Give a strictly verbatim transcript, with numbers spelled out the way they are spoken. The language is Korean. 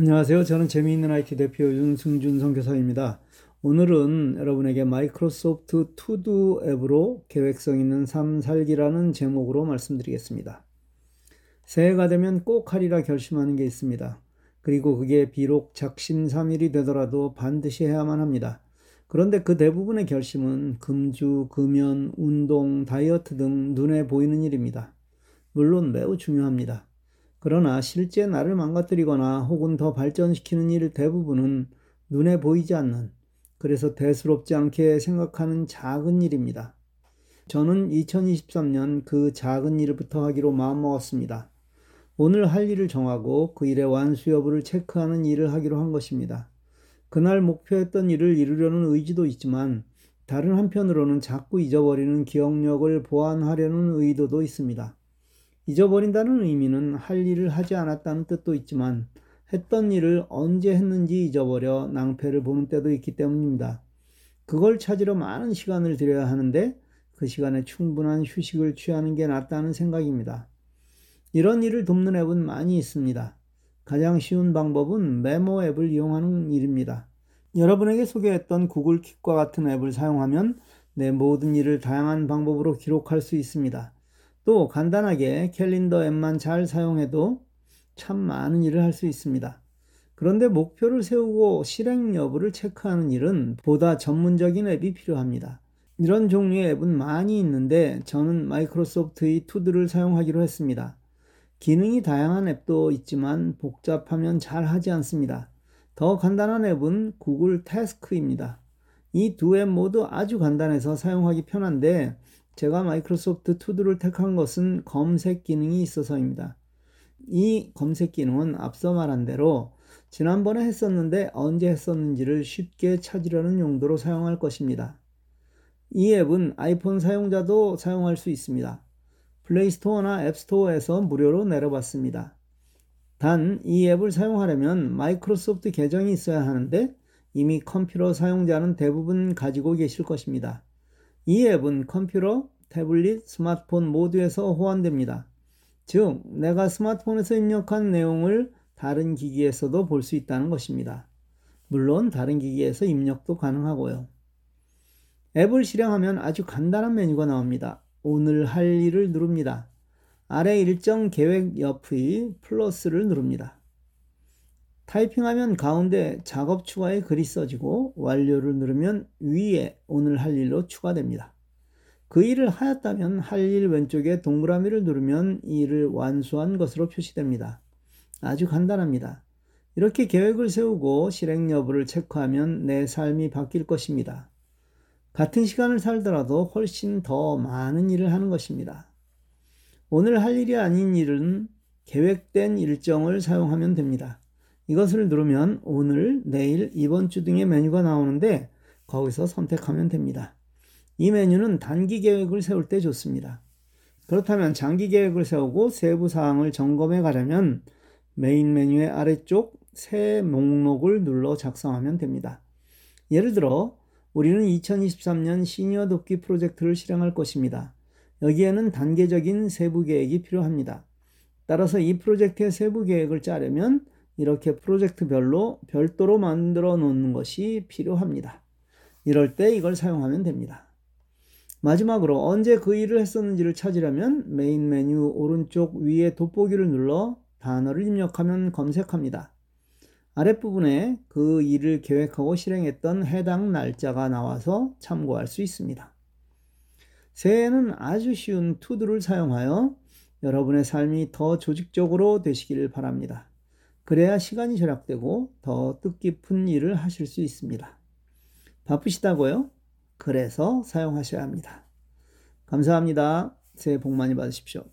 안녕하세요. 저는 재미있는 아이티 대표 윤승준 선교사입니다. 오늘은 여러분에게 마이크로소프트 투두 앱으로 계획성 있는 삶 살기라는 제목으로 말씀드리겠습니다. 새해가 되면 꼭 하리라 결심하는 게 있습니다. 그리고 그게 비록 작심삼일이 되더라도 반드시 해야만 합니다. 그런데 그 대부분의 결심은 금주, 금연, 운동, 다이어트 등 눈에 보이는 일입니다. 물론 매우 중요합니다. 그러나 실제 나를 망가뜨리거나 혹은 더 발전시키는 일 대부분은 눈에 보이지 않는, 그래서 대수롭지 않게 생각하는 작은 일입니다. 저는 이천이십삼 년 그 작은 일부터 하기로 마음먹었습니다. 오늘 할 일을 정하고 그 일의 완수 여부를 체크하는 일을 하기로 한 것입니다. 그날 목표했던 일을 이루려는 의지도 있지만 다른 한편으로는 자꾸 잊어버리는 기억력을 보완하려는 의도도 있습니다. 잊어버린다는 의미는 할 일을 하지 않았다는 뜻도 있지만 했던 일을 언제 했는지 잊어버려 낭패를 보는 때도 있기 때문입니다. 그걸 찾으러 많은 시간을 들여야 하는데 그 시간에 충분한 휴식을 취하는 게 낫다는 생각입니다. 이런 일을 돕는 앱은 많이 있습니다. 가장 쉬운 방법은 메모 앱을 이용하는 일입니다. 여러분에게 소개했던 구글 킵과 같은 앱을 사용하면 내 모든 일을 다양한 방법으로 기록할 수 있습니다. 또 간단하게 캘린더 앱만 잘 사용해도 참 많은 일을 할 수 있습니다. 그런데 목표를 세우고 실행 여부를 체크하는 일은 보다 전문적인 앱이 필요합니다. 이런 종류의 앱은 많이 있는데 저는 마이크로소프트의 투두를 사용하기로 했습니다. 기능이 다양한 앱도 있지만 복잡하면 잘 하지 않습니다. 더 간단한 앱은 구글 태스크입니다. 이 두 앱 모두 아주 간단해서 사용하기 편한데 제가 마이크로소프트 투두를 택한 것은 검색 기능이 있어서입니다. 이 검색 기능은 앞서 말한 대로 지난번에 했었는데 언제 했었는지를 쉽게 찾으려는 용도로 사용할 것입니다. 이 앱은 아이폰 사용자도 사용할 수 있습니다. 플레이스토어나 앱스토어에서 무료로 내려봤습니다. 단 이 앱을 사용하려면 마이크로소프트 계정이 있어야 하는데 이미 컴퓨터 사용자는 대부분 가지고 계실 것입니다. 이 앱은 컴퓨터, 태블릿, 스마트폰 모두에서 호환됩니다. 즉, 내가 스마트폰에서 입력한 내용을 다른 기기에서도 볼 수 있다는 것입니다. 물론 다른 기기에서 입력도 가능하고요. 앱을 실행하면 아주 간단한 메뉴가 나옵니다. 오늘 할 일을 누릅니다. 아래 일정 계획 옆의 플러스를 누릅니다. 타이핑하면 가운데 작업 추가에 글이 써지고 완료를 누르면 위에 오늘 할 일로 추가됩니다. 그 일을 하였다면 할 일 왼쪽에 동그라미를 누르면 이 일을 완수한 것으로 표시됩니다. 아주 간단합니다. 이렇게 계획을 세우고 실행 여부를 체크하면 내 삶이 바뀔 것입니다. 같은 시간을 살더라도 훨씬 더 많은 일을 하는 것입니다. 오늘 할 일이 아닌 일은 계획된 일정을 사용하면 됩니다. 이것을 누르면 오늘, 내일, 이번 주 등의 메뉴가 나오는데 거기서 선택하면 됩니다. 이 메뉴는 단기 계획을 세울 때 좋습니다. 그렇다면 장기 계획을 세우고 세부 사항을 점검해 가려면 메인 메뉴의 아래쪽 새 목록을 눌러 작성하면 됩니다. 예를 들어 우리는 이천이십삼 년 시니어 돕기 프로젝트를 실행할 것입니다. 여기에는 단계적인 세부 계획이 필요합니다. 따라서 이 프로젝트의 세부 계획을 짜려면 이렇게 프로젝트별로 별도로 만들어 놓는 것이 필요합니다. 이럴 때 이걸 사용하면 됩니다. 마지막으로 언제 그 일을 했었는지를 찾으려면 메인 메뉴 오른쪽 위에 돋보기를 눌러 단어를 입력하면 검색합니다. 아랫부분에 그 일을 계획하고 실행했던 해당 날짜가 나와서 참고할 수 있습니다. 새해에는 아주 쉬운 투두를 사용하여 여러분의 삶이 더 조직적으로 되시길 바랍니다. 그래야 시간이 절약되고 더 뜻깊은 일을 하실 수 있습니다. 바쁘시다고요? 그래서 사용하셔야 합니다. 감사합니다. 새해 복 많이 받으십시오.